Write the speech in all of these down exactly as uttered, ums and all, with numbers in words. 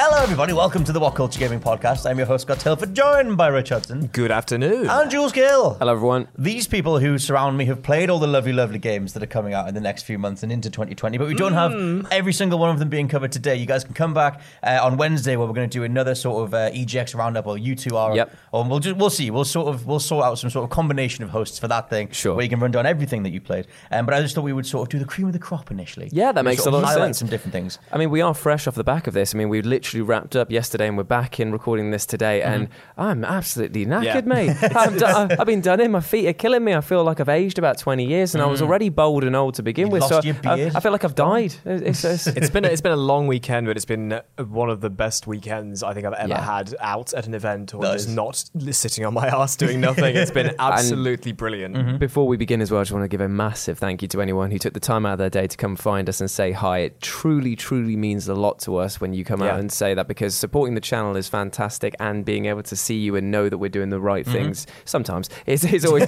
Hello everybody, welcome to the What Culture Gaming Podcast. I'm your host Scott Tilford, joined by Rich Hudson. Good afternoon. And Jules Gill. Hello everyone. These people who surround me have played all the lovely, lovely games that are coming out in the next few months and into twenty twenty, but we don't mm. have every single one of them being covered today. You guys can come back uh, on Wednesday where we're going to do another sort of uh, E G X roundup, or you two are, yep. or we'll just, we'll see, we'll sort of we'll sort out some sort of combination of hosts for that thing, sure. where you can run down everything that you played. Um, but I just thought we would sort of do the cream of the crop initially. Yeah, that makes a lot of sense. Some different things. I mean, we are fresh off the back of this. I mean, we literally wrapped up yesterday and we're back in recording this today, mm-hmm. and I'm absolutely knackered, yeah. mate. I'm done, I've been done in, my feet are killing me. I feel like I've aged about twenty years, and mm. I was already bald and old to begin You'd with, so I, I feel like I've died. It's, it's, it's been a, it's been a long weekend, but it's been one of the best weekends I think I've ever yeah. had out at an event, or that just is. not sitting on my ass doing nothing. It's been absolutely and brilliant. Mm-hmm. Before we begin as well, I just want to give a massive thank you to anyone who took the time out of their day to come find us and say hi. It truly, truly means a lot to us when you come yeah. out and say that, because supporting the channel is fantastic, and being able to see you and know that we're doing the right mm-hmm. things sometimes is, is always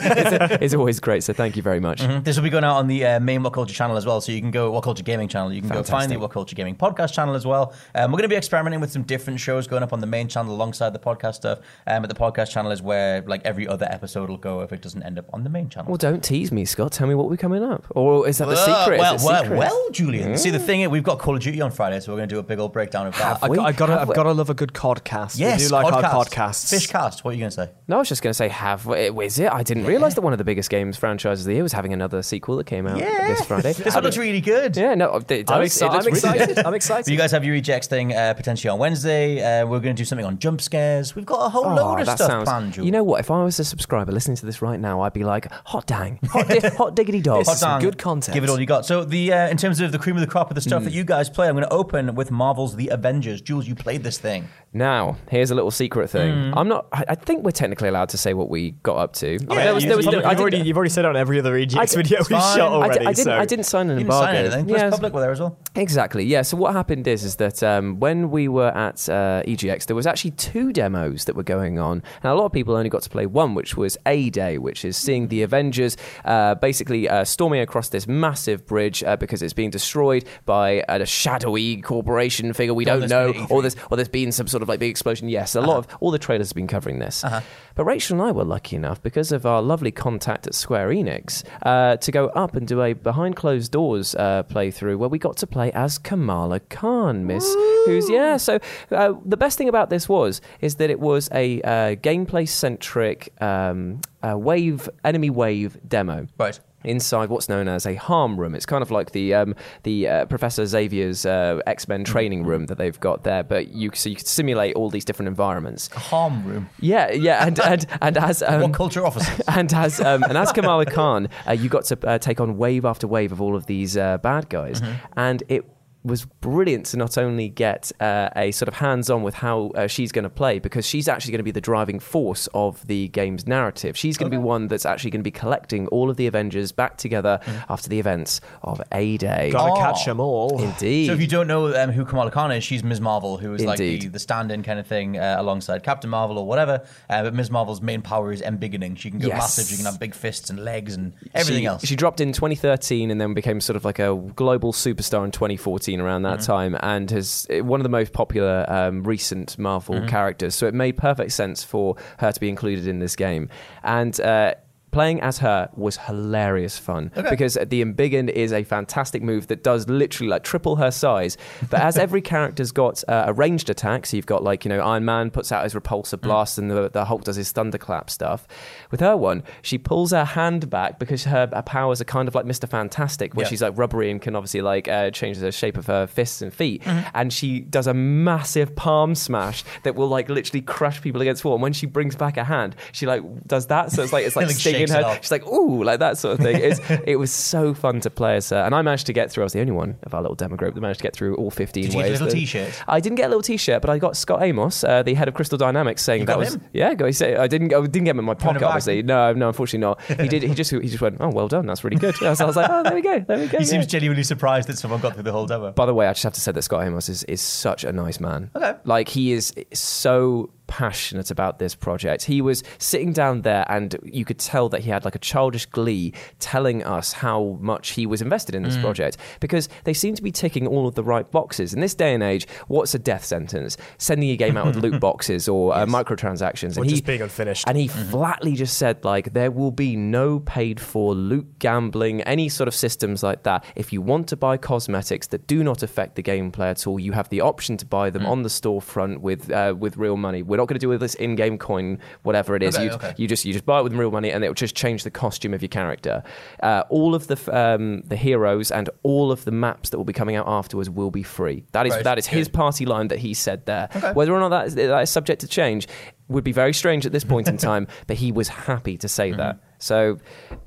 is always great. So thank you very much. Mm-hmm. This will be going out on the uh, main What Culture channel as well, so you can go What Culture Gaming channel. You can fantastic. go find the What Culture Gaming podcast channel as well. Um, we're going to be experimenting with some different shows going up on the main channel alongside the podcast stuff. Um, but the podcast channel is where like every other episode will go if it doesn't end up on the main channel. Well, don't tease me, Scott. Tell me what we're coming up, or is that the uh, secret? Well, well, secret? well, Julian. Yeah. See, the thing is, we've got Call of Duty on Friday, so we're going to do a big old breakdown of that. I, I gotta, I've we? got to love a good codcast. Yes, we do like codcast. our codcasts. Fishcast, what are you going to say? No, I was just going to say, have is it? I didn't yeah. realise that one of the biggest games franchises of the year was having another sequel that came out yeah. this Friday. This one looks really good. Yeah, no, it does. I'm, exci- it looks I'm excited. Really I'm excited. But you guys have your E G X thing uh, potentially on Wednesday. Uh, we're going to do something on jump scares. We've got a whole oh, load of stuff sounds, planned, Jules. You know what? If I was a subscriber listening to this right now, I'd be like, hot dang, hot, di- hot diggity dog. This is good content. Give it all you got. So the uh, in terms of the cream of the crop of the stuff mm. that you guys play, I'm going to open with Marvel's The Avengers. Jules, you played this thing. Now, here's a little secret thing. Mm. I'm not. I, I think we're technically allowed to say what we got up to. Yeah, I mean, there was, there was, there, you've, already, you've already said on every other E G X video we shot already. I, d- I, didn't, so. I didn't sign an embargo. You didn't sign anything. Plus, yeah, public were there as well. Exactly. Yeah. So what happened is, is that um, when we were at uh, E G X, there was actually two demos that were going on, and a lot of people only got to play one, which was A Day, which is seeing the Avengers uh, basically uh, storming across this massive bridge uh, because it's being destroyed by a shadowy corporation figure we don't know, or there's or there's been some sort of like big explosion. Yes, a uh-huh. lot of all the trailers have been covering this. Uh-huh. But Rachel and I were lucky enough, because of our lovely contact at Square Enix, uh, to go up and do a behind closed doors uh, playthrough where we got to play as Kamala Khan, Miss Who's yeah. So uh, the best thing about this was is that it was a uh, gameplay centric um, uh, wave enemy wave demo. Right. Inside what's known as a harm room. It's kind of like the um, the uh, Professor Xavier's uh, X-Men training room that they've got there, but you so you can simulate all these different environments. A harm room. Yeah, yeah, and and, and as um, what culture officers? And as um, and as Kamala Khan, uh, you got to uh, take on wave after wave of all of these uh, bad guys, mm-hmm. and it was brilliant to not only get uh, a sort of hands-on with how uh, she's going to play, because she's actually going to be the driving force of the game's narrative. She's going to okay. be one that's actually going to be collecting all of the Avengers back together mm. after the events of A-Day. Gotta oh. catch them all. Indeed. So if you don't know um, who Kamala Khan is, she's Miz Marvel, who is Indeed. like the, the stand-in kind of thing uh, alongside Captain Marvel or whatever, uh, but Miz Marvel's main power is embiggening. She can go yes. massive, she can have big fists and legs and everything she, else. She dropped in twenty thirteen and then became sort of like a global superstar in twenty fourteen around that mm-hmm. time, and is one of the most popular um, recent Marvel mm-hmm. characters, so it made perfect sense for her to be included in this game. And uh, playing as her was hilarious fun, okay. because the Embiggen is a fantastic move that does literally like triple her size. But as every character's got uh, a ranged attack, so you've got like, you know, Iron Man puts out his repulsor blast mm. and the, the Hulk does his thunderclap stuff. With her one, she pulls her hand back because her, her powers are kind of like Mister Fantastic, where yeah. she's like rubbery and can obviously like uh, change the shape of her fists and feet. Mm-hmm. And she does a massive palm smash that will like literally crush people against the wall. And when she brings back a hand, she like does that. So it's like, it's like, like stinging her. She's like, ooh, like that sort of thing. It's, it was so fun to play as her. And I managed to get through. I was the only one of our little demo group that managed to get through all fifteen Did ways. Did you get a little t-shirt? I didn't get a little t-shirt, but I got Scott Amos, uh, the head of Crystal Dynamics, saying you that was... Him? Yeah, I didn't, I didn't get him in my pocket, obviously. No, no, unfortunately not. He did. He just, he just went, oh, well done. That's really good. So I was like, oh, there we go. There we go. He yeah. seems genuinely surprised that someone got through the whole demo. By the way, I just have to say that Scott Amos is, is such a nice man. Okay. Like, he is so... passionate about this project. He was sitting down there and you could tell that he had like a childish glee telling us how much he was invested in this mm. project, because they seem to be ticking all of the right boxes. In this day and age, what's a death sentence? Sending a game out with loot boxes or yes. uh, microtransactions. Which is being unfinished. And he mm-hmm. flatly just said, like, there will be no paid for loot gambling, any sort of systems like that. If you want to buy cosmetics that do not affect the gameplay at all, you have the option to buy them mm. on the storefront with uh, with real money. We're not going to do with this in-game coin, whatever it is. Okay, you, okay. you just you just buy it with real money, and it will just change the costume of your character. Uh, all of the um, the heroes and all of the maps that will be coming out afterwards will be free. That is right. that is his party line that he said there. Okay. Whether or not that is, that is subject to change would be very strange at this point in time. But he was happy to say mm-hmm. that. So,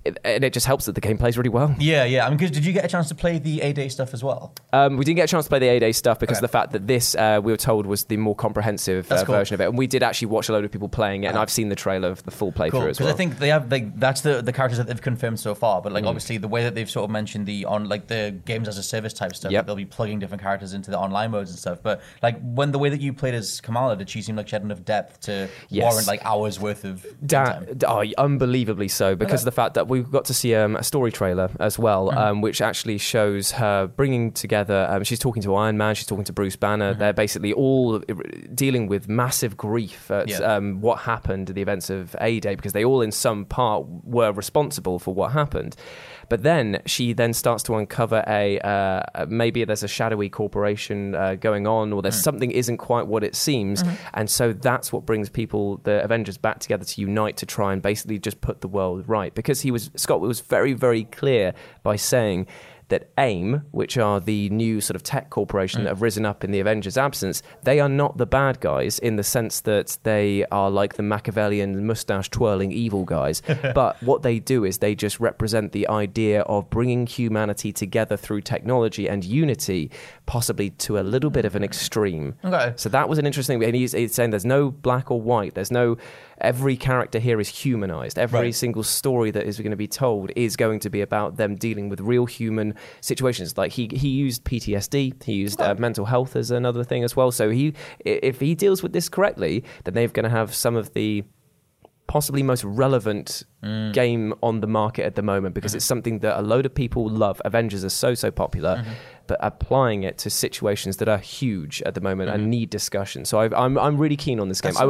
it, and it just helps that the game plays really well. Yeah, yeah. I mean, 'cause did you get a chance to play the A-Day stuff as well? Um, we didn't get a chance to play the A-Day stuff because okay. of the fact that this, uh, we were told, was the more comprehensive uh, cool. version of it. And we did actually watch a load of people playing it, and I've seen the trailer of the full playthrough cool. as well. Because I think they have, like, that's the, the characters that they've confirmed so far. But, like, mm. obviously, the way that they've sort of mentioned the on, like, the games as a service type stuff, yep. they'll be plugging different characters into the online modes and stuff. But, like, when the way that you played as Kamala, did she seem like she had enough depth to yes. warrant, like, hours worth of da- time? Oh, unbelievably so. So because okay. of the fact that we've got to see um, a story trailer as well, mm-hmm. um, which actually shows her bringing together, um, she's talking to Iron Man, she's talking to Bruce Banner, mm-hmm. they're basically all dealing with massive grief at yeah. um, what happened at the events of A-Day, because they all in some part were responsible for what happened. But then she then starts to uncover a, uh, maybe there's a shadowy corporation uh, going on, or there's mm. something isn't quite what it seems. Mm-hmm. And so that's what brings people, the Avengers, back together to unite to try and basically just put the world right. Because he was, Scott was very, very clear by saying that AIM, which are the new sort of tech corporation mm. that have risen up in the Avengers' absence, they are not the bad guys in the sense that they are like the Machiavellian mustache-twirling evil guys. But what they do is they just represent the idea of bringing humanity together through technology and unity, possibly to a little bit of an extreme. Okay. So that was an interesting thing. And he's, he's saying there's no black or white. There's no... Every character here is humanized. Every right. single story that is going to be told is going to be about them dealing with real human situations. Like he, he used P T S D, he used uh, mental health as another thing as well. So he, if he deals with this correctly, then they're going to have some of the possibly most relevant mm. game on the market at the moment, because mm-hmm. it's something that a load of people love. Avengers are so, so popular. Mm-hmm. But applying it to situations that are huge at the moment mm-hmm. and need discussion. So I've, I'm I'm really keen on this game. I,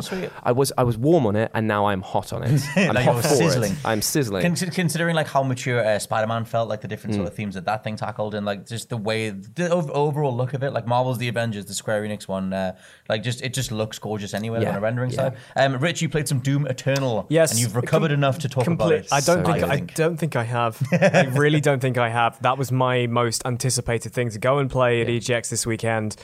I was I was warm on it, and now I'm hot on it. I'm like hot for sizzling. It. I'm sizzling. Con- considering like how mature uh, Spider-Man felt, like the different mm. sort of themes that that thing tackled, and like just the way the ov- overall look of it, like Marvel's The Avengers, the Square Enix one, uh, like just it just looks gorgeous anyway yeah. on a rendering yeah. side. Um, Rich, you played some Doom Eternal, yes, and you've recovered com- enough to talk complete. About it. I don't so think I, I don't think I have. I really don't think I have. That was my most anticipated thing to go and play at yeah. E G X this weekend,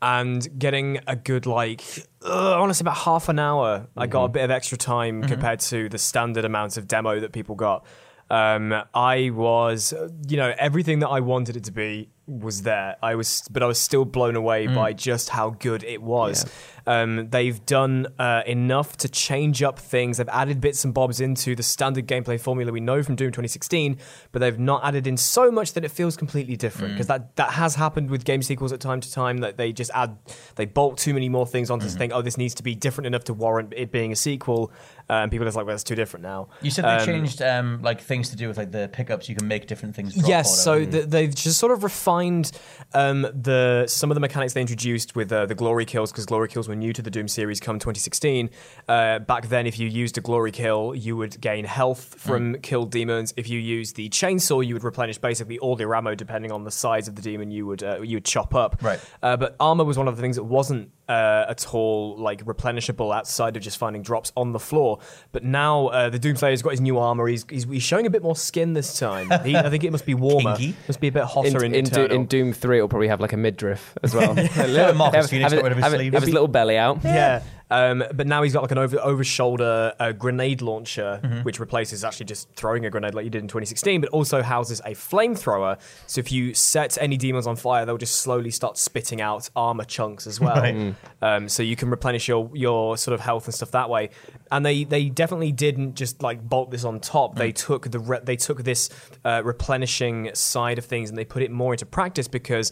and getting a good like uh, honestly about half an hour mm-hmm. I got a bit of extra time mm-hmm. compared to the standard amount of demo that people got. um I was, you know, everything that I wanted it to be was there. I was, but I was still blown away mm. by just how good it was. Yeah. Um, they've done uh, enough to change up things. They've added bits and bobs into the standard gameplay formula we know from Doom twenty sixteen, but they've not added in so much that it feels completely different, because mm. that, that has happened with game sequels at time to time, that they just add, they bolt too many more things onto mm-hmm. this thing. Oh, this needs to be different enough to warrant it being a sequel. And um, people are just like, well, that's too different now. You said um, they changed um, like things to do with like the pickups. You can make different things. Drop yes, so th- they've just sort of refined find um, the some of the mechanics they introduced with uh, the glory kills, because glory kills were new to the Doom series come twenty sixteen. Uh, back then, if you used a glory kill, you would gain health from mm. killed demons. If you used the chainsaw, you would replenish basically all your ammo, depending on the size of the demon you would uh, you would chop up. Right. Uh, but armor was one of the things that wasn't uh, at all like replenishable outside of just finding drops on the floor. But now uh, the Doom Slayer's got his new armor. He's he's, he's showing a bit more skin this time. He, I think it must be warmer. Kinky. Must be a bit hotter in in, in, do, in Doom three. It'll probably have like a midriff as well. a little Marvel's have, have, have, have his little belly out. Yeah. yeah. Um, but now he's got like an over over shoulder uh, grenade launcher, mm-hmm. which replaces actually just throwing a grenade like you did in twenty sixteen, but also houses a flamethrower. So if you set any demons on fire, they'll just slowly start spitting out armor chunks as well. Right. Um, so you can replenish your your sort of health and stuff that way. And they they definitely didn't just like bolt this on top. Mm. They took the re- they took this uh, replenishing side of things and they put it more into practice, because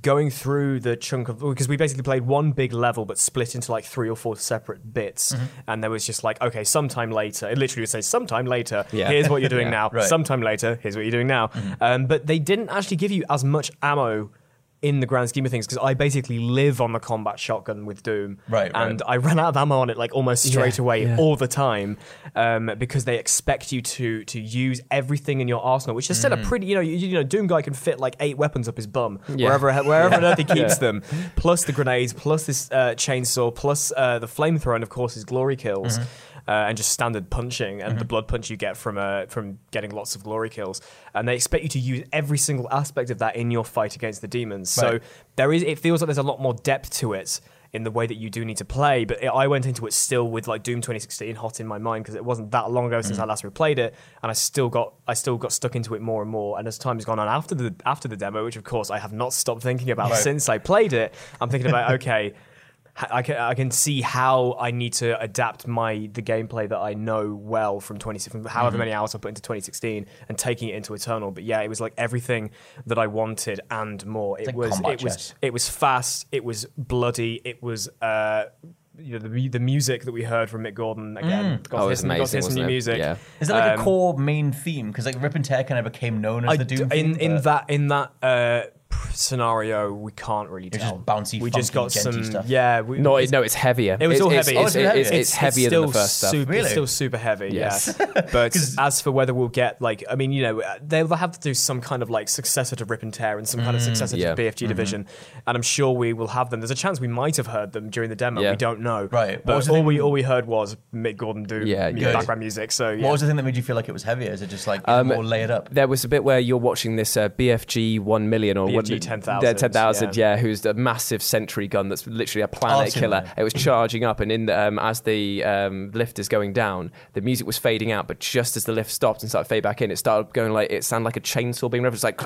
going through the chunk of, because we basically played one big level but split into like three or four separate bits, mm-hmm. and there was just like, okay, sometime later, it literally would say sometime later, yeah. here's what you're doing yeah, now, right. sometime later, here's what you're doing now. Mm-hmm. Um, but they didn't actually give you as much ammo in the grand scheme of things, because I basically live on the combat shotgun with Doom, right, right. and I ran out of ammo on it like almost straight yeah, away yeah. all the time, um, because they expect you to to use everything in your arsenal, which is still mm. a pretty, you know, you, you know, Doom guy can fit like eight weapons up his bum yeah. wherever wherever on earth he keeps yeah. them, plus the grenades, plus this uh, chainsaw, plus uh, the flamethrower, and of course his glory kills. Mm-hmm. Uh, and just standard punching and mm-hmm. the blood punch you get from uh, from getting lots of glory kills. And they expect you to use every single aspect of that in your fight against the demons. Right. So there is, it feels like there's a lot more depth to it in the way that you do need to play. But it, I went into it still with like Doom twenty sixteen hot in my mind, because it wasn't that long ago since mm-hmm. I last replayed it. And I still got I still got stuck into it more and more. And as time has gone on after the after the demo, which of course I have not stopped thinking about right. since I played it, I'm thinking about, okay, I can, I can see how I need to adapt my the gameplay that I know well from twenty from however mm-hmm. many hours I put into twenty sixteen and taking it into Eternal. But yeah, it was like everything that I wanted and more. It like was it chess. was it was fast. It was bloody. It was uh, you know the the music that we heard from Mick Gordon again. Mm. Got oh, to it's amazing! Got to new music. Yeah. Is that like um, a core main theme? Because like Rip and Tear kind of became known as I the Doom. D- in theme, in that in that. Uh, scenario we can't really it's tell. Just bouncy, we funky, just got some stuff. Yeah, we, no, it's, no, it's heavier. It was it's, all heavy. It's, it's, it's, it's, it's heavier it's than the first stuff. Super, really? It's still super heavy. Yes, yeah. But as for whether we'll get like, I mean, you know, they'll have to do some kind of like successor to Rip and Tear and some mm, kind of successor yeah. to B F G mm-hmm. Division, and I'm sure we will have them. There's a chance we might have heard them during the demo. Yeah. We don't know. Right. But all we all we heard was Mick Gordon do yeah, background music. So yeah. What was the thing that made you feel like it was heavier? Is it just like um, more layered up? There was a bit where you're watching this uh, B F G one million or. B F G ten thousand. ten thousand, yeah. yeah, who's the massive sentry gun that's literally a planet awesome. killer. It was charging up, and in the, um, as the um, lift is going down, the music was fading out, but just as the lift stopped and started to fade back in, it started going like, it sounded like a chainsaw being revved. It's like,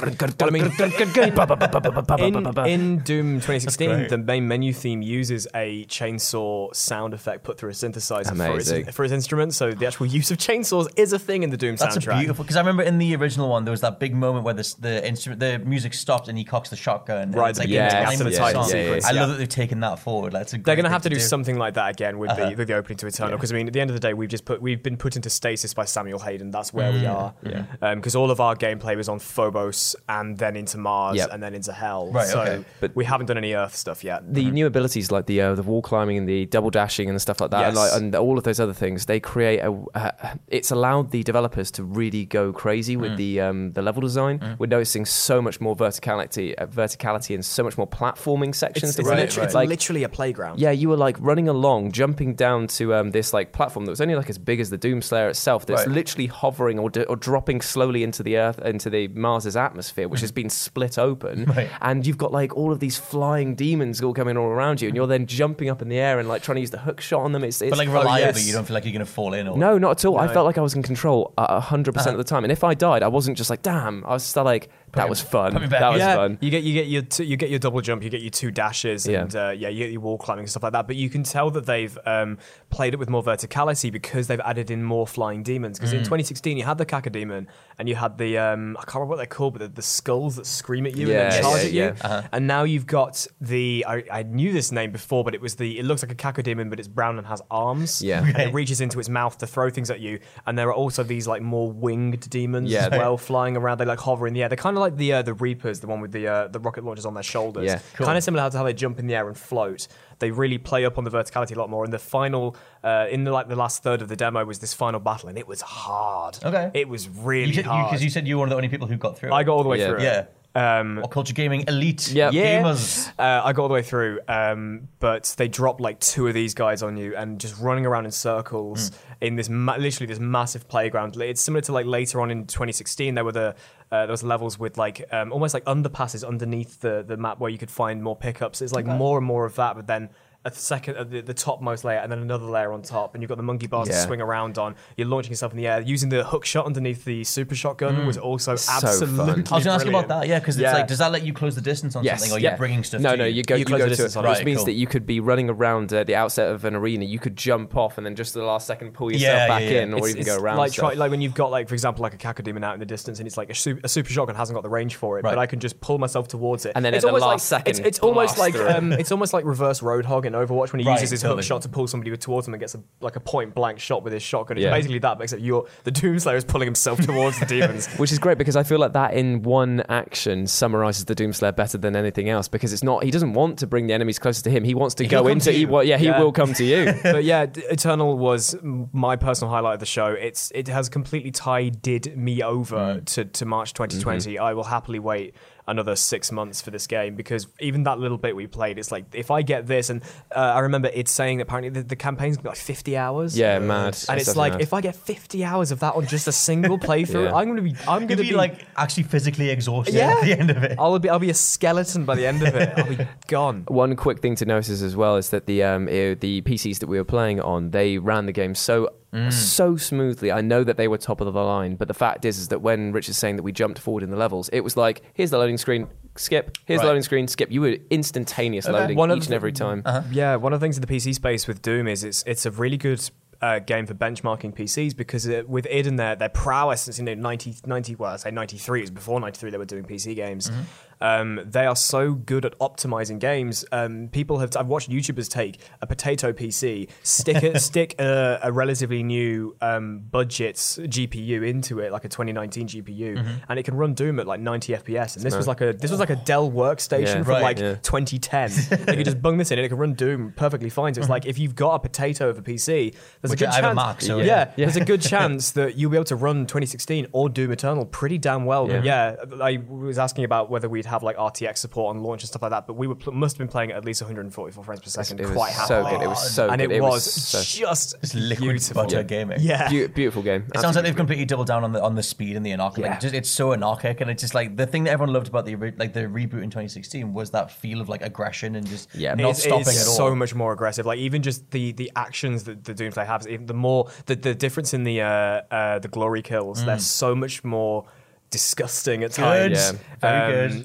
I mean, in Doom twenty sixteen, the main menu theme uses a chainsaw sound effect put through a synthesizer for his, for his instrument, so the actual use of chainsaws is a thing in the Doom soundtrack. That's a beautiful, because I remember in the original one, there was that big moment where the, the instrument, the music stopped and he cocks the shotgun. Right, it's like yeah, into the yeah, title yeah, sequence. Yeah, yeah. I love that they've taken that forward. That's a They're going to have to do, do something like that again with, uh-huh. the, with the opening to Eternal, because yeah. I mean, at the end of the day, we've just put we've been put into stasis by Samuel Hayden. That's where mm. we are. Yeah. Because um, all of our gameplay was on Phobos and then into Mars yep. and then into Hell. Right, so okay. but we haven't done any Earth stuff yet. The mm-hmm. new abilities like the uh, the wall climbing and the double dashing and stuff like that, yes. and, like, and all of those other things, they create a. Uh, it's allowed the developers to really go crazy with mm. the um, the level design. Mm. We're noticing so much more verticality. Uh, verticality and so much more platforming sections. It's, it's, right, literally, right. it's like, literally a playground. Yeah, you were like running along, jumping down to um, this like platform that was only like as big as the Doomslayer itself. That's right. literally hovering or, d- or dropping slowly into the Earth, into the Mars's atmosphere, which has been split open. Right. And you've got like all of these flying demons all coming all around you, and you're then jumping up in the air and like trying to use the hook shot on them. It's, it's but like reliably, oh, yes. you don't feel like you're gonna fall in. Or no, not at all. No. I felt like I was in control uh, one hundred percent uh-huh. of the time, and if I died, I wasn't just like, damn. I was still like, that put was me, fun. That yeah. was fun. Fun. You get you get your two, you get your double jump, you get your two dashes, yeah. and uh, yeah, you get your wall climbing and stuff like that. But you can tell that they've um, played it with more verticality because they've added in more flying demons. Because mm. in twenty sixteen, you had the Kaka demon and you had the um, I can't remember what they're called, but the, the skulls that scream at you yeah, and then charge yeah, yeah. at you. Uh-huh. And now you've got the I, I knew this name before, but it was the it looks like a Kaka demon, but it's brown and has arms. Yeah, okay. And it reaches into its mouth to throw things at you. And there are also these like more winged demons yeah, as well, flying around. They like hover in the air. They're kind of like like the uh, the Reapers, the one with the uh, the rocket launchers on their shoulders. Yeah, cool. Kind of similar to how they jump in the air and float. They really play up on the verticality a lot more. And the final, uh, in the, like the last third of the demo, was this final battle, and it was hard. Okay, it was really you said, hard because you, you said you were one of the only people who got through. I got all the way yeah. through. Yeah. It. Um, What Culture Gaming elite yep. yeah. gamers. Uh, I got all the way through, um, but they dropped like two of these guys on you and just running around in circles mm. in this ma- literally this massive playground. It's similar to like later on in twenty sixteen, there were the uh, there was levels with like um, almost like underpasses underneath the the map where you could find more pickups. It's like okay. more and more of that, but then a second, uh, the, the topmost layer, and then another layer on top, and you've got the monkey bars yeah. to swing around on. You're launching yourself in the air. Using the hook shot underneath the super shotgun mm. was also so absolutely fun. I was going to ask you about that, yeah, because yeah. it's like, does that let you close the distance on yes. something, or yeah. you're bringing stuff no, to No, no, you, you go, you you go to it, right, which means cool. that you could be running around at the outset of an arena, you could jump off, and then just at the last second pull yourself yeah, back yeah, yeah. in, or it's, even it's go around. Like, try, like when you've got, like for example, like a Kakademon out in the distance, and it's like a, su- a super shotgun hasn't got the range for it, right. but I can just pull myself towards it. And then at the last second, it's almost like it's almost like reverse Roadhog in Overwatch when he right, uses his totally. hook shot to pull somebody towards him and gets a, like a point blank shot with his shotgun. It's yeah. basically that, but except you're the Doomslayer is pulling himself towards the demons, which is great because I feel like that in one action summarizes the Doomslayer better than anything else, because it's not, he doesn't want to bring the enemies closer to him, he wants to He'll go into he, well, yeah he yeah. will come to you. But yeah, Eternal was my personal highlight of the show. It's it has completely tidied me over mm. to, to March twenty twenty. Mm-hmm. I will happily wait another six months for this game, because even that little bit we played, it's like, if I get this, and uh, I remember it saying that apparently the, the campaign's gonna be like fifty hours. Yeah, mad. And it's, it's like, mad. If I get fifty hours of that on just a single playthrough, yeah. I'm gonna be, I'm gonna be, be like actually physically exhausted yeah. at the end of it. I'll be, I'll be a skeleton by the end of it. I'll be gone. One quick thing to notice as well is that the um it, the P Cs that we were playing on, they ran the game so. Mm. so smoothly. I know that they were top of the line, but the fact is is that when Rich is saying that we jumped forward in the levels, it was like, here's the loading screen, skip, here's right. the loading screen, skip. You were instantaneous okay. loading one each the, and every time. Uh-huh. Yeah, one of the things in the P C space with Doom is it's it's a really good uh, game for benchmarking P Cs, because it, with id and their, their prowess since, you know, ninety, ninety, well, I say ninety-three, it was before ninety-three they were doing P C games. Mm-hmm. Um, they are so good at optimizing games. Um, people have, I've watched YouTubers take a potato P C, stick a, stick a, a relatively new um, budget G P U into it, like a twenty nineteen G P U, mm-hmm. and it can run Doom at like ninety F P S. And this no. was like a this was like a Dell workstation yeah, from right, like yeah. twenty ten. They could just bung this in, and it could run Doom perfectly fine. So it's like, if you've got a potato of a P C, there's Which a good I chance. Have a Mac, so yeah, yeah, yeah, there's a good chance that you'll be able to run twenty sixteen or Doom Eternal pretty damn well. Yeah, yeah, I was asking about whether we'd have like R T X support on launch and stuff like that, but we were pl- must have been playing at least one hundred forty-four frames per second. It quite was so good. It was so and good. It, it was, was so just it's liquid beautiful. Butter gaming. Yeah, Be- beautiful game. It Absolutely sounds like they've completely doubled down on the on the speed and the anarchic. Yeah. Like, just, it's so anarchic, and it's just like the thing that everyone loved about the like the reboot in twenty sixteen was that feel of like aggression and just yeah, not it is, stopping it is at all. So much more aggressive. Like even just the the actions that the Doomslayer has, even the more the, the difference in the uh, uh, the glory kills. Mm. They're so much more disgusting at times. Good. Yeah. Very um, good.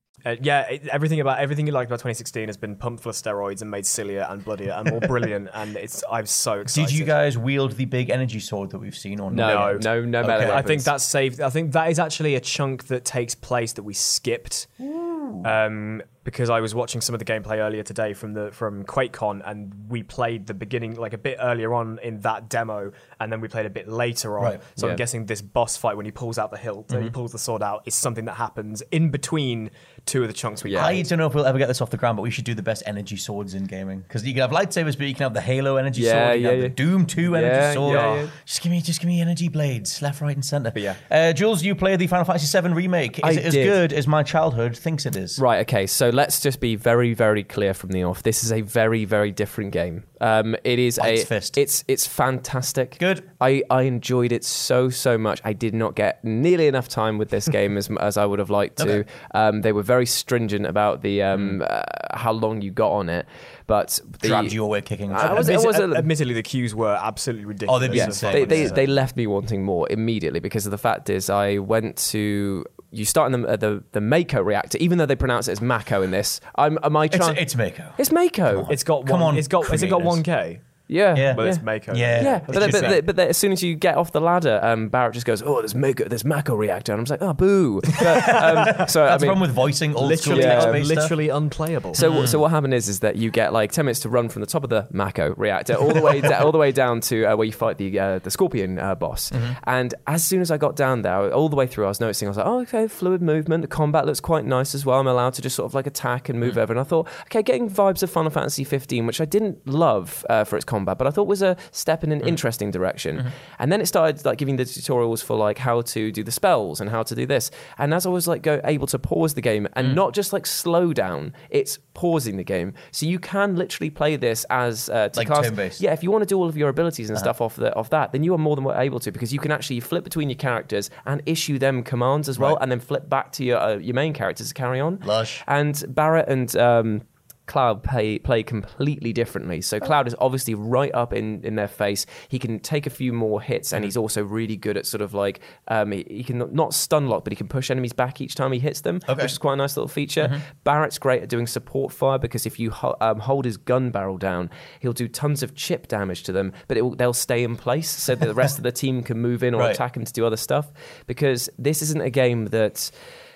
Uh, yeah, it, everything about everything you liked about twenty sixteen has been pumped full of steroids and made sillier and bloodier and more brilliant. And it's I'm so excited. Did you guys wield the big energy sword that we've seen on? No, no, no, no melee okay. I think that's saved. I think that is actually a chunk that takes place that we skipped. Ooh. Um, because I was watching some of the gameplay earlier today from the from QuakeCon, and we played the beginning like a bit earlier on in that demo, and then we played a bit later on. Right. So yeah. I'm guessing this boss fight when he pulls out the hilt, mm-hmm. and he pulls the sword out, is something that happens in between two of the chunks we yeah. I don't know if we'll ever get this off the ground, but we should do the best energy swords in gaming. Because you can have lightsabers, but you can have the Halo energy yeah, sword, you can yeah, have yeah. the Doom two energy yeah, sword. Yeah, yeah. Just give me just give me energy blades, left, right, and centre. But yeah. Uh, Jules, you played the Final Fantasy seven remake. Is I it as did. good as my childhood thinks it is? Right, okay, so let's just be very, very clear from the off. This is a very, very different game. Um, it is White's a fist. It's it's fantastic. Good. I, I enjoyed it so, so much. I did not get nearly enough time with this game as as I would have liked to. Okay. Um, they were very stringent about the um, uh, how long you got on it, but the, dragged you away kicking. I was, I was, I was, admittedly, the queues were absolutely ridiculous. Oh, they'd be yeah, insane. They, they, yeah. they left me wanting more immediately, because of the fact is I went to. You start in the, uh, the the Mako reactor, even though they pronounce it as Mako in this. I'm am I trying? It's, it's Mako. It's Mako. It's got one. On, it's got. Creators. Has it got one K? Yeah, yeah. But yeah. it's Mako. Yeah, yeah. But, but, but, but as soon as you get off the ladder, um, Barrett just goes, "Oh, there's Mako, there's Mako reactor," and I'm just like, "Oh, boo!" But, um, so that's I mean, wrong with voicing old literally, yeah, um, literally unplayable. So, mm. so what happened is, is that you get like ten minutes to run from the top of the Mako reactor all the way, da- all the way down to uh, where you fight the uh, the Scorpion uh, boss. Mm-hmm. And as soon as I got down there, all the way through, I was noticing, I was like, "Oh, okay, fluid movement. The combat looks quite nice as well. I'm allowed to just sort of like attack and move mm. over." And I thought, okay, getting vibes of Final Fantasy fifteen, which I didn't love uh, for its combat. But I thought was a step in an mm. interesting direction, mm-hmm. and then it started like giving the tutorials for like how to do the spells and how to do this. And as I was like go able to pause the game and mm. not just like slow down, it's pausing the game, so you can literally play this as uh, to like cast, turn-based. Yeah, if you want to do all of your abilities and uh-huh. stuff off the off that, then you are more than able to, because you can actually flip between your characters and issue them commands as well, right. and then flip back to your uh, your main characters to carry on. Lush. And Barrett and. Um, Cloud play, play completely differently. So Cloud is obviously right up in, in their face. He can take a few more hits, and he's also really good at sort of like, um, he, he can not stun lock, but he can push enemies back each time he hits them, okay. which is quite a nice little feature. Mm-hmm. Barrett's great at doing support fire, because if you ho- um, hold his gun barrel down, he'll do tons of chip damage to them, but it will, they'll stay in place so that the rest of the team can move in or right. attack him to do other stuff. Because this isn't a game that...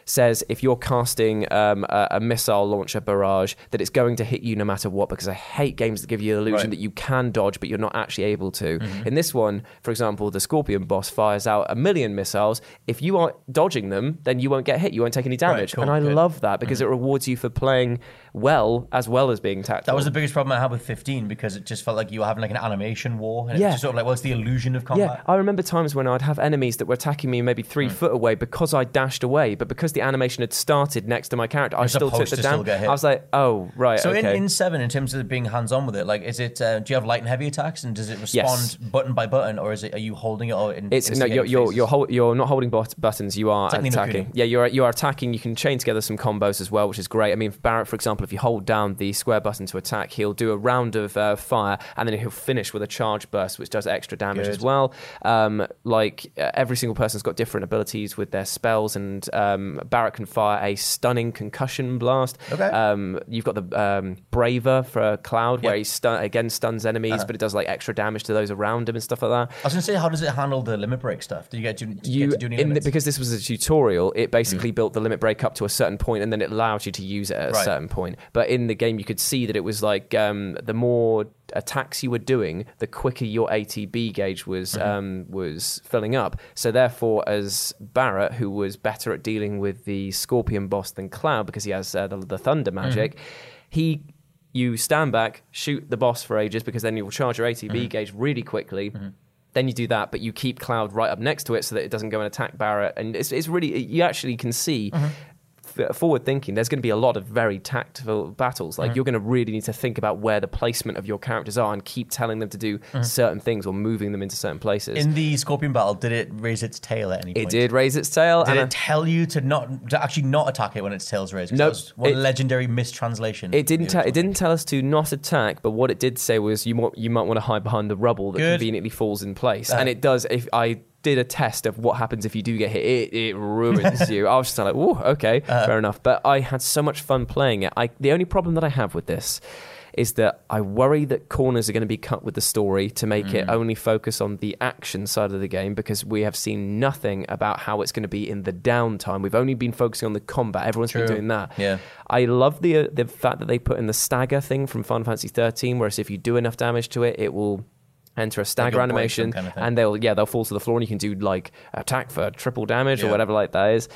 says if you're casting um, a, a missile launcher barrage that it's going to hit you no matter what, because I hate games that give you the illusion right. that you can dodge but you're not actually able to. Mm-hmm. In this one, for example, the Scorpion boss fires out a million missiles. If you aren't dodging them, then you won't get hit. You won't take any damage. Right, cool, and I good. love that, because mm-hmm. it rewards you for playing well as well as being tactical. That was the biggest problem I had with fifteen, because it just felt like you were having like an animation war, and yeah. it was just sort of like, well, it's the illusion of combat. Yeah, I remember times when I'd have enemies that were attacking me maybe three mm. foot away because I dashed away, but because the animation had started next to my character, I still took the damage. I was like, oh, right, so okay. So in, in seven, in terms of being hands-on with it, like, is it, uh, do you have light and heavy attacks, and does it respond yes. button by button, or is it, are you holding it? Or in, it's, no, you're, you're, you're, hol- you're not holding bot- buttons, you are attacking. No yeah, you're, you're attacking, you can chain together some combos as well, which is great. I mean, Barrett, for example, if you hold down the square button to attack, he'll do a round of uh, fire, and then he'll finish with a charge burst, which does extra damage Good. as well. Um, like, uh, every single person's got different abilities with their spells, and um, Barrett can fire a stunning concussion blast. Okay. Um, you've got the um, Braver for Cloud, yep. where he stun- again stuns enemies, uh-huh. but it does like extra damage to those around him and stuff like that. I was going to say, how does it handle the limit break stuff? Did you get to, did you, you get to do any limits? The, because this was a tutorial, it basically mm. built the limit break up to a certain point, and then it allowed you to use it at right. a certain point. But in the game, you could see that it was like um, the more attacks you were doing, the quicker your A T B gauge was mm-hmm. um, was filling up. So therefore, as Barrett, who was better at dealing with the Scorpion boss than Cloud because he has uh, the, the thunder magic, mm. he you stand back, shoot the boss for ages because then you will charge your A T B mm-hmm. gauge really quickly. Mm-hmm. Then you do that, but you keep Cloud right up next to it so that it doesn't go and attack Barrett. And it's it's really, you actually can see. Mm-hmm. forward thinking, there's going to be a lot of very tactical battles. Like mm-hmm. you're going to really need to think about where the placement of your characters are and keep telling them to do mm-hmm. certain things or moving them into certain places. In the Scorpion battle, did it raise its tail at any point? It did raise its tail. Did and it I... tell you to not to actually not attack it when its tail's raised? No, nope. What it, a legendary mistranslation. It didn't. Ta- it didn't tell us to not attack, but what it did say was you might you might want to hide behind the rubble that Good. conveniently falls in place, uh, and it does. If I. did a test of what happens if you do get hit, it, it ruins you. I was just like, oh, okay, uh, fair enough. But I had so much fun playing it. I, the only problem that I have with this is that I worry that corners are going to be cut with the story to make mm. it only focus on the action side of the game, because we have seen nothing about how it's going to be in the downtime. We've only been focusing on the combat. Everyone's True. been doing that. Yeah. I love the uh, the fact that they put in the stagger thing from Final Fantasy thirteen, whereas if you do enough damage to it, it will enter a stagger animation, kind of and they'll yeah they'll fall to the floor, and you can do like attack for triple damage yeah. or whatever like that is.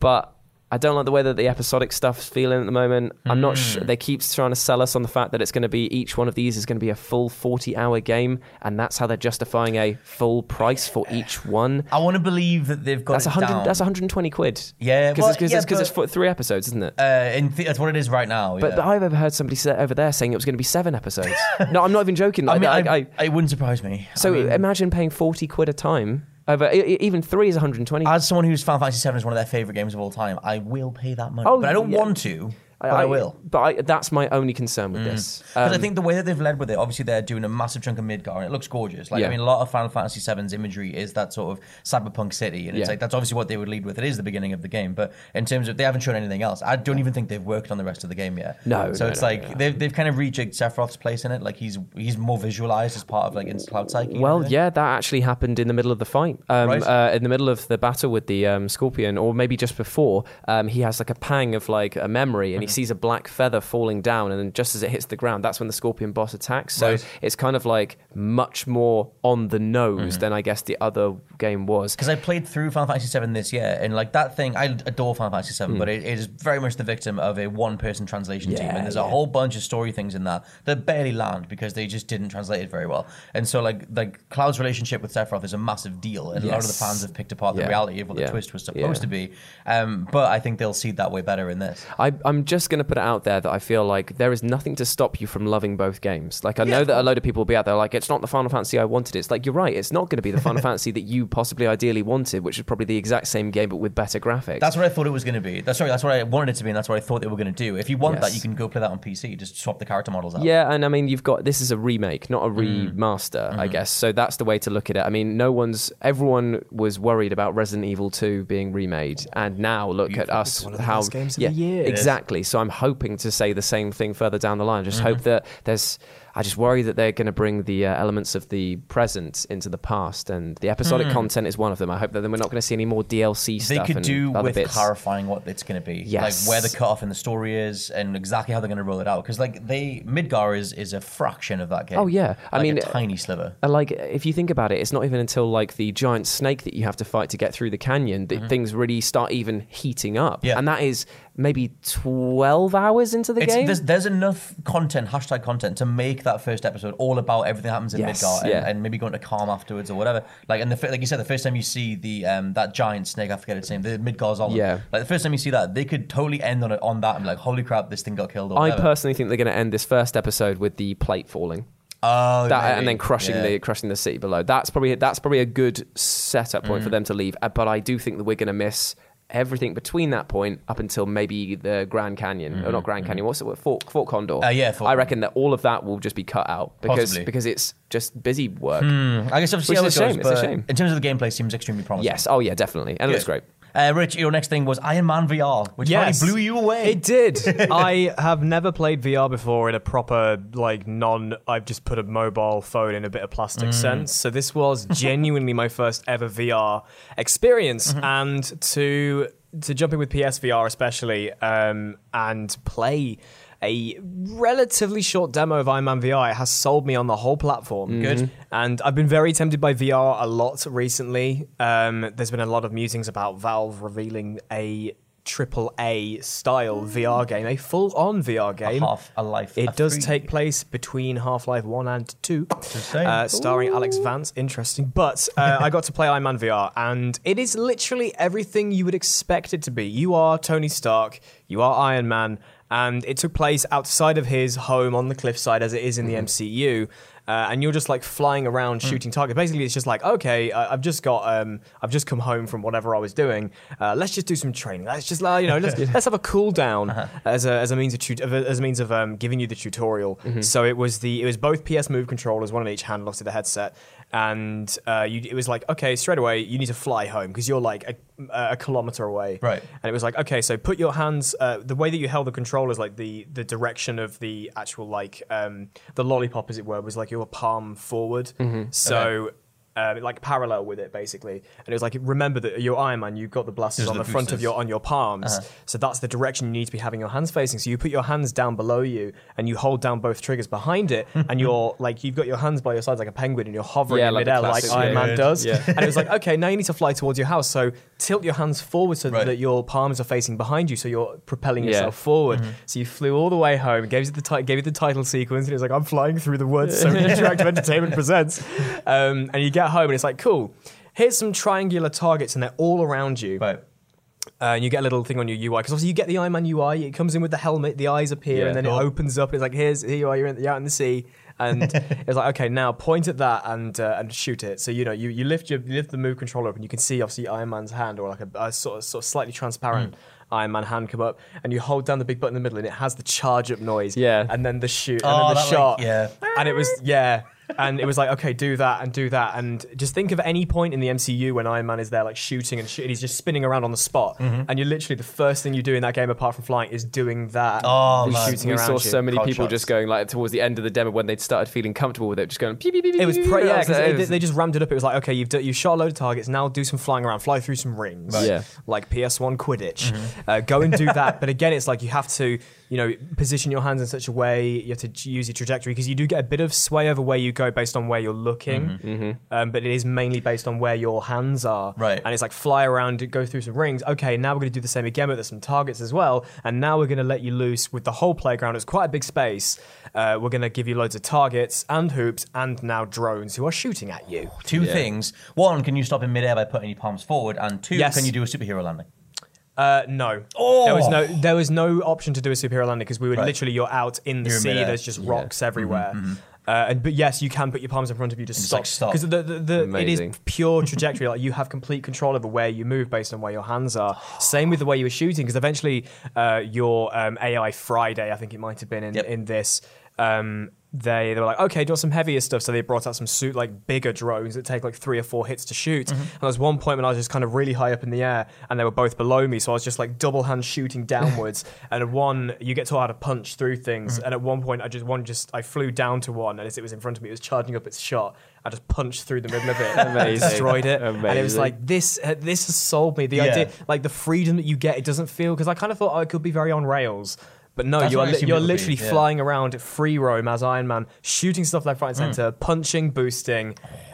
But I don't like the way that the episodic stuff's feeling at the moment. Mm. I'm not sure. They keep trying to sell us on the fact that it's going to be, each one of these is going to be a full forty hour game, and that's how they're justifying a full price for each one. I want to believe that they've got that's it down. That's one hundred twenty quid. Yeah. Because well, it's, cause yeah, it's, cause it's for three episodes, isn't it? Uh, in th- that's what it is right now. But, yeah. but I've overheard somebody say, over there saying it was going to be seven episodes. No, I'm not even joking. Like, I mean, I, I, I, it wouldn't surprise me. So I mean, imagine paying forty quid a time. Over, even three is one hundred twenty. As someone who's Final Fantasy seven is one of their favourite games of all time, I will pay that money. Oh, but I don't yeah. want to, but I, I will. But I, that's my only concern with mm. this. Because um, I think the way that they've led with it, obviously they're doing a massive chunk of Midgar, and it looks gorgeous. Like, yeah. I mean, a lot of Final Fantasy seven's imagery is that sort of cyberpunk city, and it's yeah. like, that's obviously what they would lead with. It is the beginning of the game, but in terms of, they haven't shown anything else. I don't even think they've worked on the rest of the game yet. No. So no, it's no, like, no, no. They've, they've kind of rejigged Sephiroth's place in it. Like, he's he's more visualized as part of, like, Cloud Psyche. Well, yeah, that actually happened in the middle of the fight. Um, right. uh, in the middle of the battle with the um, Scorpion, or maybe just before, um, he has, like, a pang of, like, a memory, and he sees a black feather falling down, and then just as it hits the ground, that's when the Scorpion boss attacks. So right. it's kind of like much more on the nose mm-hmm. than I guess the other game was. Because I played through Final Fantasy seven this year, and like that thing, I adore Final Fantasy seven, mm. but it, it is very much the victim of a one-person translation yeah, team, and there's yeah. a whole bunch of story things in that that barely land because they just didn't translate it very well. And so like like Cloud's relationship with Sephiroth is a massive deal, and yes. a lot of the fans have picked apart yeah. the reality of what yeah. the twist was supposed yeah. to be. Um, but I think they'll see that way better in this. I, I'm just going to put it out there that I feel like there is nothing to stop you from loving both games. Like I yeah. know that a load of people will be out there like, it's not the Final Fantasy I wanted. It's like, you're right, it's not going to be the Final Fantasy that you possibly ideally wanted, which is probably the exact same game but with better graphics. That's what I thought it was going to be. That's sorry, that's what I wanted it to be, and that's what I thought they were going to do. If you want yes. that, you can go play that on P C. Just swap the character models out. Yeah, and I mean, you've got, this is a remake, not a remaster, mm. I mm-hmm. guess. So that's the way to look at it. I mean, no one's, everyone was worried about Resident Evil two being remade, and now look Beautiful. at us. It's one of the how, best games of yeah, the year. Exactly. So I'm hoping to say the same thing further down the line. Just mm-hmm. hope that there's... I just worry that they're going to bring the uh, elements of the present into the past, and the episodic mm. content is one of them. I hope that then we're not going to see any more D L C stuff. They could and do with bits. clarifying what it's going to be, yes. like where the cutoff in the story is, and exactly how they're going to roll it out. Because like they, Midgar is is a fraction of that game. Oh yeah, I like mean a tiny sliver. Like if you think about it, it's not even until like the giant snake that you have to fight to get through the canyon that mm-hmm. things really start even heating up, yeah. and that is maybe twelve hours into the it's, game. There's, there's enough content, hashtag content, to make make that first episode all about everything that happens in yes, Midgar and, yeah. and maybe going to Calm afterwards or whatever. Like, and the, like you said, the first time you see the um, that giant snake, I forget its name, the Midgar's on yeah. Like the first time you see that, they could totally end on it on that and be like, holy crap, this thing got killed. Or I whatever. personally think they're going to end this first episode with the plate falling. Oh, that, and then crushing yeah. the crushing the city below. That's probably that's probably a good setup point mm. for them to leave. But I do think that we're going to miss everything between that point up until maybe the Grand Canyon, mm. or not Grand Canyon. Mm. What's it? Fort Fort Condor. Uh, yeah, Fort I reckon that all of that will just be cut out because Possibly. because it's just busy work. Hmm. I guess I've seen how it goes, it's a shame. In terms of the gameplay, it seems extremely promising. Yes. Oh yeah, definitely, and it looks great. Uh, Rich, your next thing was Iron Man V R, which yes. really blew you away. It did. I have never played V R before in a proper, like, non, I've just put a mobile phone in a bit of plastic mm. sense. So this was genuinely my first ever V R experience. Mm-hmm. And to to jump in with P S V R especially um, and play a relatively short demo of Iron Man V R has sold me on the whole platform. Mm. Good. And I've been very tempted by V R a lot recently. Um, there's been a lot of musings about Valve revealing a triple A style mm. V R game, a full on V R game. A half a life. It a does free. take place between Half-Life one and two, uh, starring Ooh. Alex Vance. Interesting. But uh, I got to play Iron Man V R, and it is literally everything you would expect it to be. You are Tony Stark, you are Iron Man. And it took place outside of his home on the cliffside, as it is in the M C U. Uh, and you're just like flying around mm. shooting targets. Basically, it's just like, okay, I- I've just got, um, I've just come home from whatever I was doing. Uh, let's just do some training. Let's just, uh, you know, let's let's have a cool down uh-huh. as a as a means of tu- as a means of um, giving you the tutorial. Mm-hmm. So it was the it was both P S Move controllers, one on each hand, lost to the headset, and uh, you, it was like, okay, straight away you need to fly home because you're like a, a kilometer away. Right. And it was like, okay, so put your hands. Uh, the way that you held the controllers, like the the direction of the actual like um, the lollipop, as it were, was like your palm forward, mm-hmm. so okay. uh, like parallel with it basically, and it was like, remember that you're Iron Man, you've got the blasters on the, the front of your on your palms, uh-huh. so that's the direction you need to be having your hands facing. So you put your hands down below you and you hold down both triggers behind it, and you're like, you've got your hands by your sides like a penguin, and you're hovering yeah, in like midair like Iron Man does. Yeah. And it was like, okay, now you need to fly towards your house, so tilt your hands forward so right. that your palms are facing behind you, so you're propelling yeah. yourself forward. Mm-hmm. So you flew all the way home, gave it the ti- gave it the title sequence, and it was like, I'm flying through the woods. So Interactive Entertainment presents, um, and you get home and it's like, cool, here's some triangular targets and they're all around you. Right. Uh, and you get a little thing on your U I, because obviously you get the Iron Man U I. It comes in with the helmet, the eyes appear, yeah, and then cool. it opens up. And it's like, here's here you are, you're, in, you're out in the sea. And it's like, okay, now point at that and uh, and shoot it. So, you know, you, you lift your you lift the move controller up and you can see obviously Iron Man's hand, or like a, a sort of sort of slightly transparent mm. Iron Man hand come up, and you hold down the big button in the middle and it has the charge up noise. Yeah. And then the shoot and oh, then the shot. Like, yeah. And it was yeah. And it was like, okay, do that and do that. And just think of any point in the M C U when Iron Man is there, like, shooting and shooting. He's just spinning around on the spot. Mm-hmm. And you're literally, the first thing you do in that game, apart from flying, is doing that. Oh, and shooting we around saw you. So many Cold people shots. Just going, like, towards the end of the demo when they'd started feeling comfortable with it, just going, pew, pew, pew, pew, It was pretty, yeah, because yeah, they just rammed it up. It was like, okay, you've do, you shot a load of targets. Now do some flying around. Fly through some rings. Right. Yeah. Like P S one Quidditch. Mm-hmm. Uh, go and do that. But again, it's like you have to, you know, position your hands in such a way. You have to use your trajectory, because you do get a bit of sway over where you go based on where you're looking, mm-hmm. Mm-hmm. Um, but it is mainly based on where your hands are. Right. And it's like, fly around, go through some rings. Okay, now we're going to do the same again, but there's some targets as well. And now we're going to let you loose with the whole playground. It's quite a big space. Uh, we're going to give you loads of targets and hoops and now drones who are shooting at you. Oh, two yeah. things. One, can you stop in midair by putting your palms forward? And two, yes. can you do a superhero landing? Uh, no. Oh. There was no there was no option to do a superhero landing, because we were right. literally, you're out in the you're sea, in there's just rocks yeah. everywhere. Mm-hmm, mm-hmm. Uh, and but yes, you can put your palms in front of you to stop, like, stop. Because the, the, the, it is pure trajectory. Like, you have complete control over where you move based on where your hands are. Same with the way you were shooting, because eventually uh, your um, A I Friday, I think it might have been in, yep. in this. Um, They, they were like, okay, do you want some heavier stuff? So they brought out some suit, like bigger drones that take like three or four hits to shoot. Mm-hmm. And there was one point when I was just kind of really high up in the air and they were both below me. So I was just like double hand shooting downwards. And at one, you get taught how to punch through things. Mm-hmm. And at one point, I just one just I flew down to one, and as it was in front of me, it was charging up its shot. I just punched through the middle of it and destroyed it. Amazing. And it was like, this uh, This has sold me. The yeah. idea, like the freedom that you get, it doesn't feel, because I kind of thought, oh, it could be very on rails. But no, That's you're li- you're literally be, yeah. flying around free roam as Iron Man, shooting stuff left, right, and center, mm. punching, boosting.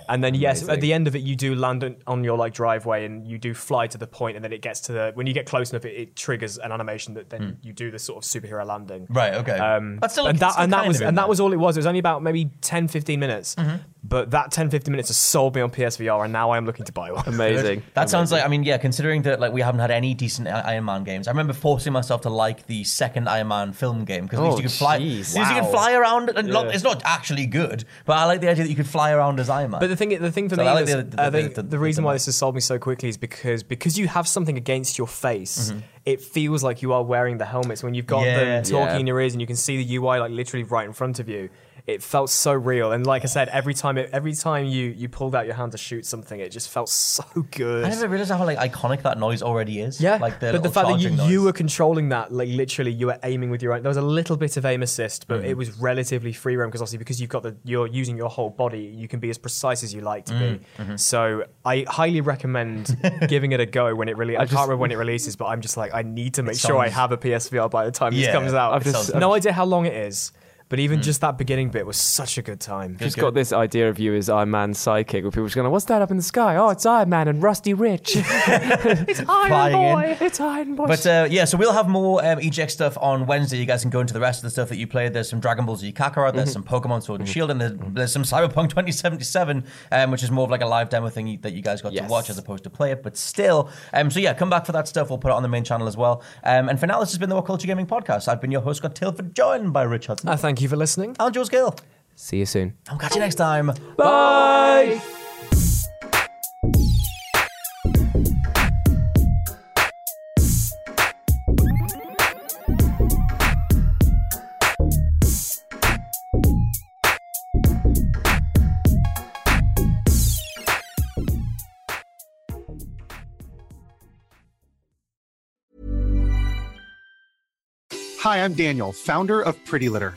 And then, Amazing. yes, at the end of it, you do land on your like driveway and you do fly to the point, and then it gets to the... When you get close enough, it, it triggers an animation that then mm. you do the sort of superhero landing. Right, okay. Um, but still, and that, and that was and that was all it was. It was only about maybe ten, fifteen minutes. Mm-hmm. But that ten, fifteen minutes has sold me on P S V R, and now I'm looking to buy one. Amazing. that Amazing. sounds like... I mean, yeah, considering that like we haven't had any decent Iron Man games, I remember forcing myself to like the second Iron Man film game, because oh, at least you could fly, geez, wow. you could fly around. And yeah. not, it's not actually good, but I like the idea that you could fly around as Iron Man. But the thing, the thing for so me, like is, the, the, I think the, the, the reason the, why this has sold me so quickly is because because you have something against your face, mm-hmm. it feels like you are wearing the helmets. When you've got yeah, them talking yeah. in your ears and you can see the U I like literally right in front of you, it felt so real. And like I said, every time it, every time you, you pulled out your hand to shoot something, it just felt so good. I never realised how like iconic that noise already is. Yeah, like the but the fact that you, you were controlling that, like literally you were aiming with your own. There was a little bit of aim assist, but mm-hmm. it was relatively free roam, because obviously because you've got the, you're using your whole body, you can be as precise as you like to mm-hmm. be. Mm-hmm. So I highly recommend giving it a go when it really. I, I just, can't remember when it releases, but I'm just like, I need to make sounds, sure I have a P S V R by the time yeah, this comes out. I've just, no idea how long it is. But even mm. just that beginning bit was such a good time. Just good. Got this idea of you as Iron Man's sidekick, where people are just going, like, what's that up in the sky? Oh, it's Iron Man and Rusty Rich. It's Iron Flying Boy. In. It's Iron Boy. But uh, yeah, so we'll have more um, E G X stuff on Wednesday. You guys can go into the rest of the stuff that you played. There's some Dragon Ball Z Kakarot, there's mm-hmm. some Pokemon Sword and mm-hmm. Shield, and there's, there's some Cyberpunk twenty seventy-seven, um, which is more of like a live demo thing that you guys got yes. to watch as opposed to play it. But still, um, so yeah, come back for that stuff. We'll put it on the main channel as well. Um, and for now, this has been the What Culture Gaming Podcast. I've been your host, Scott Tilford, joined by Rich Hudson. I thank Thank you for listening. I'm Jules Gill. See you soon. I'll catch you next time. Bye. Bye. Hi, I'm Daniel, founder of Pretty Litter.